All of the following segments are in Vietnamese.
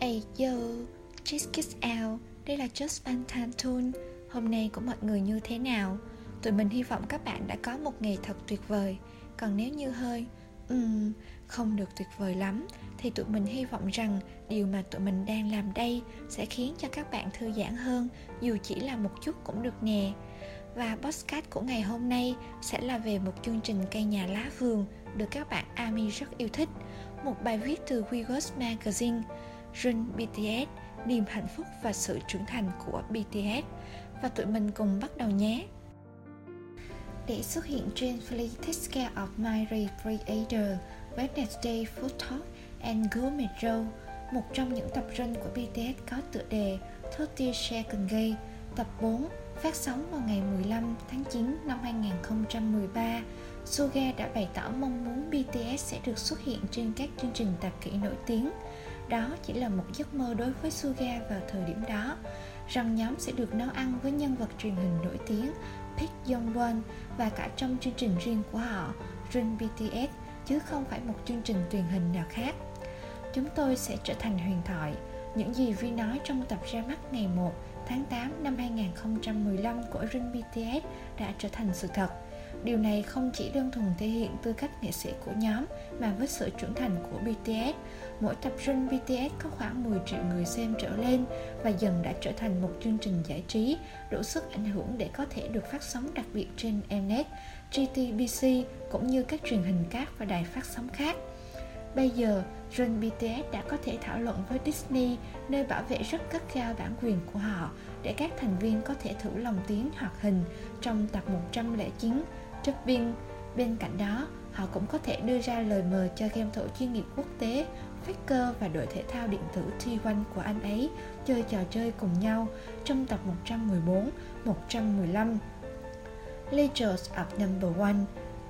Ây yo, Just Kiss Out, đây là Just Pantone Tune. Hôm nay của mọi người như thế nào? Tụi mình hy vọng các bạn đã có một ngày thật tuyệt vời. Còn nếu như hơi không được tuyệt vời lắm, thì tụi mình hy vọng rằng điều mà tụi mình đang làm đây sẽ khiến cho các bạn thư giãn hơn, dù chỉ là một chút cũng được nè. Và podcast của ngày hôm nay sẽ là về một chương trình cây nhà lá vườn được các bạn ARMY rất yêu thích. Một bài viết từ Weverse Magazine, Run BTS, niềm hạnh phúc và sự trưởng thành của BTS. Và tụi mình cùng bắt đầu nhé. Để xuất hiện trên Fleet Takes Care of My Recreator, Wednesday Food Talk and Gourmet Show, một trong những tập run của BTS có tựa đề 30 Seconds Gay, tập 4, phát sóng vào ngày 15 tháng 9 năm 2013. Suga đã bày tỏ mong muốn BTS sẽ được xuất hiện trên các chương trình tạp kỹ nổi tiếng. Đó chỉ là một giấc mơ đối với Suga vào thời điểm đó, rằng nhóm sẽ được nấu ăn với nhân vật truyền hình nổi tiếng Park Young-won và cả trong chương trình riêng của họ, Run BTS, chứ không phải một chương trình truyền hình nào khác. Chúng tôi sẽ trở thành huyền thoại, những gì Vi nói trong tập ra mắt ngày 1 tháng 8 năm 2015 của Run BTS đã trở thành sự thật. Điều này không chỉ đơn thuần thể hiện tư cách nghệ sĩ của nhóm mà với sự trưởng thành của BTS. Mỗi tập Run BTS có khoảng 10 triệu người xem trở lên và dần đã trở thành một chương trình giải trí đủ sức ảnh hưởng để có thể được phát sóng đặc biệt trên Mnet, GTBC cũng như các truyền hình cáp và đài phát sóng khác. Bây giờ, Run BTS đã có thể thảo luận với Disney, nơi bảo vệ rất gắt gao bản quyền của họ, để các thành viên có thể thử lồng tiếng hoạt hình trong tập 109 Dubbing. Bên cạnh đó, họ cũng có thể đưa ra lời mời cho game thủ chuyên nghiệp quốc tế Faker và đội thể thao điện tử T1 của anh ấy chơi trò chơi cùng nhau trong tập 114, 115 Legends of Number One.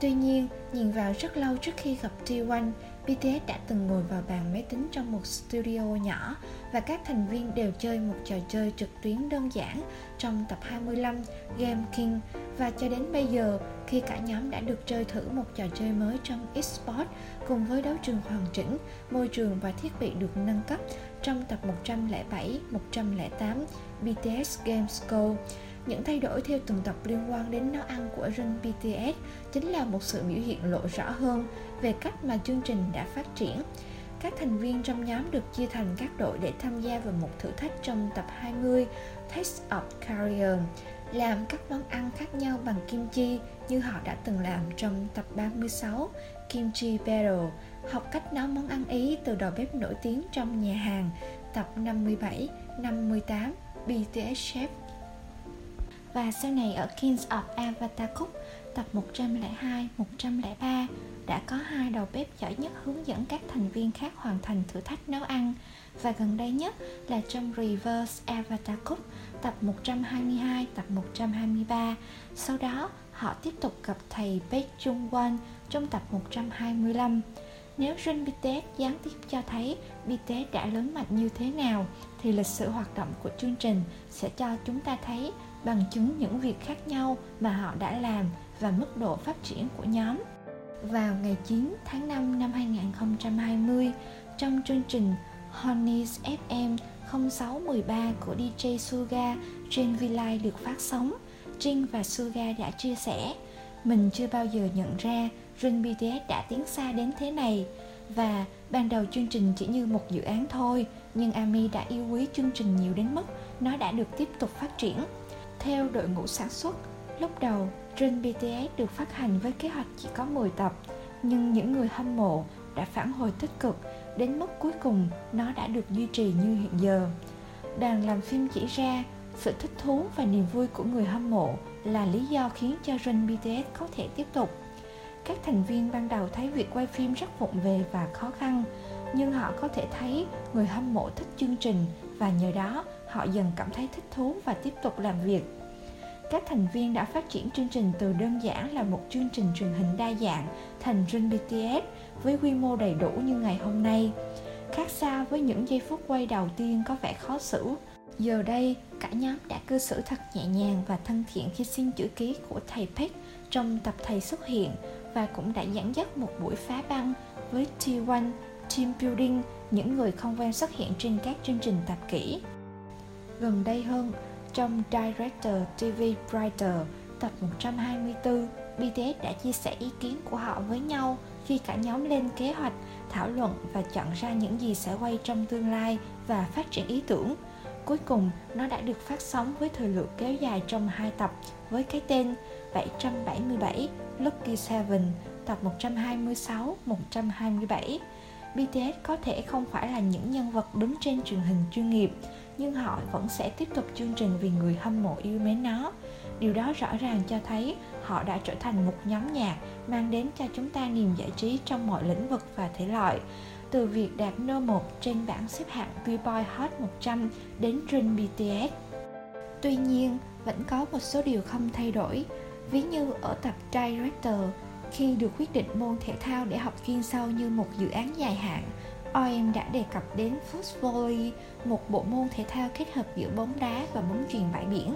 Tuy nhiên, nhìn vào rất lâu trước khi gặp T1, BTS đã từng ngồi vào bàn máy tính trong một studio nhỏ và các thành viên đều chơi một trò chơi trực tuyến đơn giản trong tập 25 Game King, và cho đến bây giờ khi cả nhóm đã được chơi thử một trò chơi mới trong eSports cùng với đấu trường hoàn chỉnh, môi trường và thiết bị được nâng cấp trong tập 107, 108 BTS Games Go. Những thay đổi theo từng tập liên quan đến nấu ăn của Run BTS chính là một sự biểu hiện lộ rõ hơn về cách mà chương trình đã phát triển. Các thành viên trong nhóm được chia thành các đội để tham gia vào một thử thách trong tập 20 Taste of Korea, làm các món ăn khác nhau bằng kim chi như họ đã từng làm trong tập 36 Kimchi Battle, học cách nấu món ăn Ý từ đầu bếp nổi tiếng trong nhà hàng tập 57, 58 BTS Chef. Và sau này ở Kings of Avatar Cook tập 102, 103 đã có 2 đầu bếp giỏi nhất hướng dẫn các thành viên khác hoàn thành thử thách nấu ăn, và gần đây nhất là trong Reverse Avatar Cook tập 122, tập 123. Sau đó họ tiếp tục gặp thầy Baek Jung-won trong tập 125. Nếu Run BTS gián tiếp cho thấy BTS đã lớn mạnh như thế nào thì lịch sử hoạt động của chương trình sẽ cho chúng ta thấy bằng chứng những việc khác nhau mà họ đã làm và mức độ phát triển của nhóm. Vào ngày 9 tháng 5 năm 2020, trong chương trình Honey's FM 0613 của DJ Suga trên V-Live được phát sóng, Jin và Suga đã chia sẻ: "Mình chưa bao giờ nhận ra Run BTS đã tiến xa đến thế này. Và ban đầu chương trình chỉ như một dự án thôi, nhưng ARMY đã yêu quý chương trình nhiều đến mức nó đã được tiếp tục phát triển." Theo đội ngũ sản xuất, lúc đầu Run BTS được phát hành với kế hoạch chỉ có 10 tập, nhưng những người hâm mộ đã phản hồi tích cực đến mức cuối cùng nó đã được duy trì như hiện giờ. Đoàn làm phim chỉ ra sự thích thú và niềm vui của người hâm mộ là lý do khiến cho Run BTS có thể tiếp tục. Các thành viên ban đầu thấy việc quay phim rất vụng về và khó khăn, nhưng họ có thể thấy người hâm mộ thích chương trình và nhờ đó họ dần cảm thấy thích thú và tiếp tục làm việc. Các thành viên đã phát triển chương trình từ đơn giản là một chương trình truyền hình đa dạng thành Run BTS với quy mô đầy đủ như ngày hôm nay. Khác xa với những giây phút quay đầu tiên có vẻ khó xử, giờ đây cả nhóm đã cư xử thật nhẹ nhàng và thân thiện khi xin chữ ký của thầy Park trong tập thầy xuất hiện, và cũng đã dẫn dắt một buổi phá băng với T1, team building, những người không quen xuất hiện trên các chương trình tạp kỹ. Gần đây hơn, trong Director TV Brighter tập 124, BTS đã chia sẻ ý kiến của họ với nhau khi cả nhóm lên kế hoạch, thảo luận và chọn ra những gì sẽ quay trong tương lai và phát triển ý tưởng. Cuối cùng, nó đã được phát sóng với thời lượng kéo dài trong 2 tập với cái tên 777 Lucky Seven tập 126-127. BTS có thể không phải là những nhân vật đứng trên truyền hình chuyên nghiệp, nhưng họ vẫn sẽ tiếp tục chương trình vì người hâm mộ yêu mến nó. Điều đó rõ ràng cho thấy họ đã trở thành một nhóm nhạc mang đến cho chúng ta niềm giải trí trong mọi lĩnh vực và thể loại. Từ việc đạt No. 1 trên bảng xếp hạng Billboard Hot 100 đến Dream BTS. Tuy nhiên, vẫn có một số điều không thay đổi. Ví như ở tập Director, khi được quyết định môn thể thao để học chuyên sâu như một dự án dài hạn, OM đã đề cập đến Foot Volley, một bộ môn thể thao kết hợp giữa bóng đá và bóng chuyền bãi biển.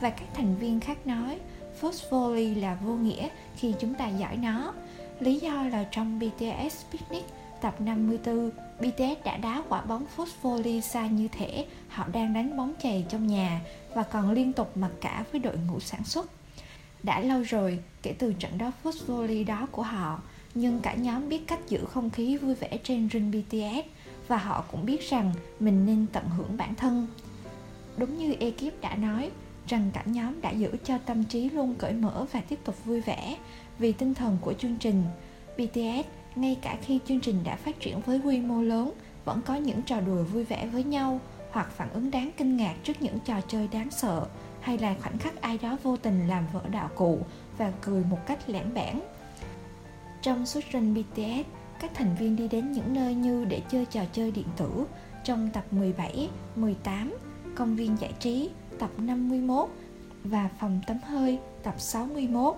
Và các thành viên khác nói, Foot Volley là vô nghĩa khi chúng ta giỏi nó. Lý do là trong BTS Picnic tập 54, BTS đã đá quả bóng Foot Volley xa như thể họ đang đánh bóng chày trong nhà và còn liên tục mặc cả với đội ngũ sản xuất. Đã lâu rồi kể từ trận đấu Foot Volley đó của họ, nhưng cả nhóm biết cách giữ không khí vui vẻ trên ring BTS và họ cũng biết rằng mình nên tận hưởng bản thân. Đúng như ekip đã nói, rằng cả nhóm đã giữ cho tâm trí luôn cởi mở và tiếp tục vui vẻ vì tinh thần của chương trình. BTS, ngay cả khi chương trình đã phát triển với quy mô lớn, vẫn có những trò đùa vui vẻ với nhau hoặc phản ứng đáng kinh ngạc trước những trò chơi đáng sợ, hay là khoảnh khắc ai đó vô tình làm vỡ đạo cụ và cười một cách lãng bãng. Trong suốt trình BTS, các thành viên đi đến những nơi như để chơi trò chơi điện tử trong tập 17, 18, công viên giải trí tập 51 và phòng tắm hơi tập 61.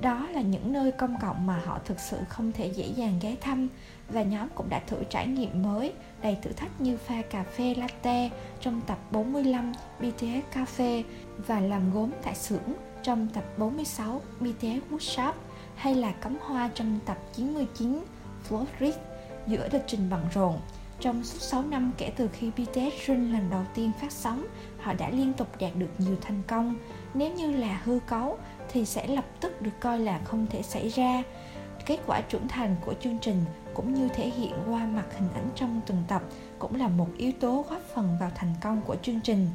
Đó là những nơi công cộng mà họ thực sự không thể dễ dàng ghé thăm, và nhóm cũng đã thử trải nghiệm mới đầy thử thách như pha cà phê latte trong tập 45 BTS Cafe và làm gốm tại xưởng trong tập 46 BTS Workshop, hay là cắm hoa trong tập 99 Florist. Giữa lịch trình bận rộn, trong suốt 6 năm kể từ khi BTS Dream lần đầu tiên phát sóng, họ đã liên tục đạt được nhiều thành công. Nếu như là hư cấu thì sẽ lập tức được coi là không thể xảy ra. Kết quả trưởng thành của chương trình cũng như thể hiện qua mặt hình ảnh trong từng tập cũng là một yếu tố góp phần vào thành công của chương trình.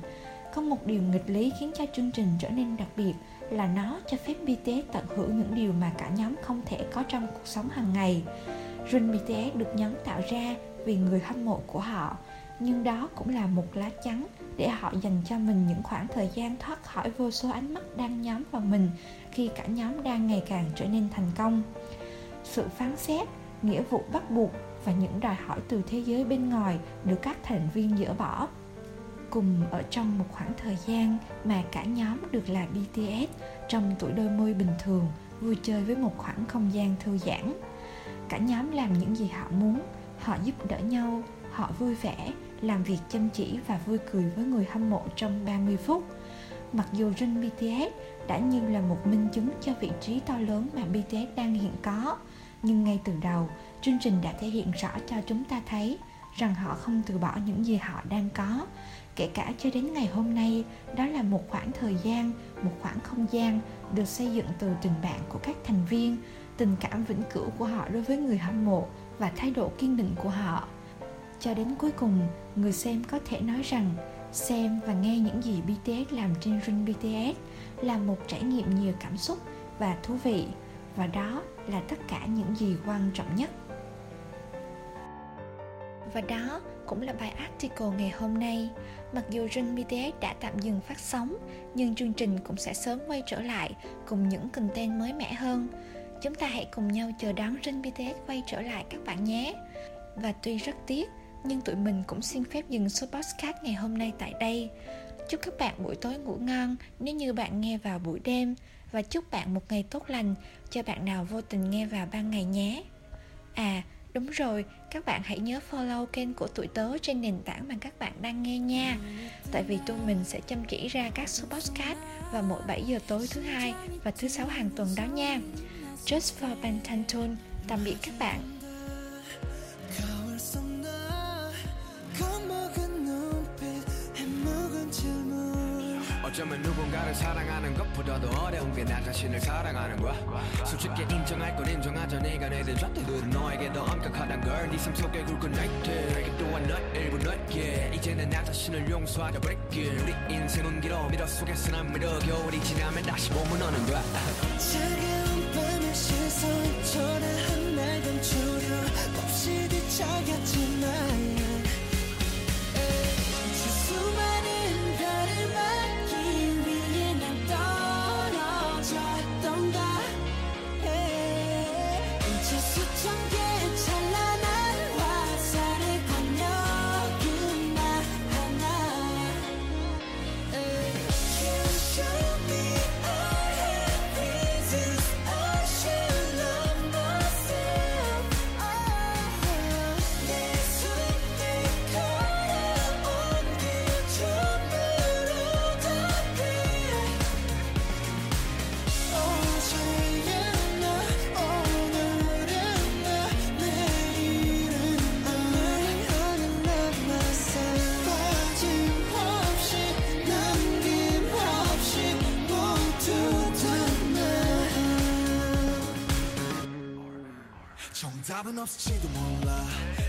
Có một điều nghịch lý khiến cho chương trình trở nên đặc biệt là nó cho phép BTS tận hưởng những điều mà cả nhóm không thể có trong cuộc sống hàng ngày. Dream BTS được nhóm tạo ra vì người hâm mộ của họ, nhưng đó cũng là một lá chắn để họ dành cho mình những khoảng thời gian thoát khỏi vô số ánh mắt đang nhắm vào mình khi cả nhóm đang ngày càng trở nên thành công. Sự phán xét, nghĩa vụ bắt buộc và những đòi hỏi từ thế giới bên ngoài được các thành viên dỡ bỏ. Cùng ở trong một khoảng thời gian mà cả nhóm được là BTS trong tuổi đôi mươi bình thường, vui chơi với một khoảng không gian thư giãn. Cả nhóm làm những gì họ muốn, họ giúp đỡ nhau, họ vui vẻ, làm việc chăm chỉ và vui cười với người hâm mộ trong 30 phút. Mặc dù Dream BTS đã như là một minh chứng cho vị trí to lớn mà BTS đang hiện có, nhưng ngay từ đầu, chương trình đã thể hiện rõ cho chúng ta thấy rằng họ không từ bỏ những gì họ đang có, kể cả cho đến ngày hôm nay. Đó là một khoảng thời gian, một khoảng không gian được xây dựng từ tình bạn của các thành viên, tình cảm vĩnh cửu của họ đối với người hâm mộ và thái độ kiên định của họ. Cho đến cuối cùng, người xem có thể nói rằng xem và nghe những gì BTS làm trên Ring BTS là một trải nghiệm nhiều cảm xúc và thú vị, và đó là tất cả những gì quan trọng nhất. Và đó cũng là bài article ngày hôm nay. Mặc dù Ring BTS đã tạm dừng phát sóng, nhưng chương trình cũng sẽ sớm quay trở lại cùng những content mới mẻ hơn. Chúng ta hãy cùng nhau chờ đón Ring BTS quay trở lại các bạn nhé. Và tuy rất tiếc, nhưng tụi mình cũng xin phép dừng số podcast ngày hôm nay tại đây. Chúc các bạn buổi tối ngủ ngon nếu như bạn nghe vào buổi đêm, và chúc bạn một ngày tốt lành cho bạn nào vô tình nghe vào ban ngày nhé. À, đúng rồi, các bạn hãy nhớ follow kênh của tụi tớ trên nền tảng mà các bạn đang nghe nha. Tại vì tụi mình sẽ chăm chỉ ra các số podcast vào mỗi 7 giờ tối thứ Hai và thứ Sáu hàng tuần đó nha. Just for Bangtan Tone, tạm biệt các bạn. 어쩌면 누군가를 사랑하는 것보다도 어려운 게 나 자신을 사랑하는 거야. 솔직히 인정할 건 인정하자. 내가 내들 잣대들은 너에게 더 엄격하단 걸. 네 삶 속에 굵은 나이트 이게 또한 너 일부 넓게. 이제는 나 자신을 용서하자. 브레이크 우리 인생은 길어. 미러 속에서 난 미러. 겨울이 지나면 다시 봄은 오는 거야. 차가운 밤에 시선 전화한 날 감추려 몹시 뒤척였지만 답은 없을지도 몰라.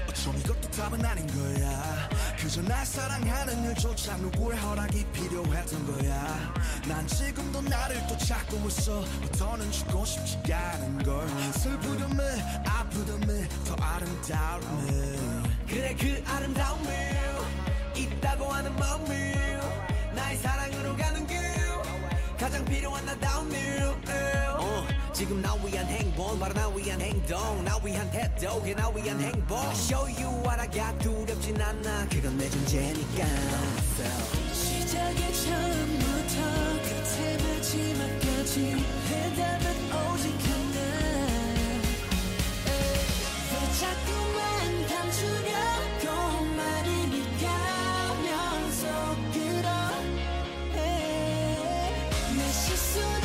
어쩜 이것도 답은 아닌 거야. 그저 날 사랑하는 일조차 누구의 허락이 필요했던 거야. 난 지금도 나를 또 찾고 있어. 더는 죽고 싶지 않은 걸. 슬프렴에 아프렴에 더 아름다움에. 그래 그 아름다움이 있다고 하는 마음이 나의 사랑으로 가는 길 가장 필요한 나다운 일. 지금 나 위한 행복 바로 나 위한 행동 나 위한 태도에 나 위한 행복. I show you what I got. 두렵진 않아 그건 내 존재니까. 시작의 처음부터 끝에 마지막까지 해답은 오직 하나. 왜 자꾸만 감추려고 말이 미가면서 그러해. 내 실수도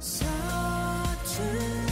사춘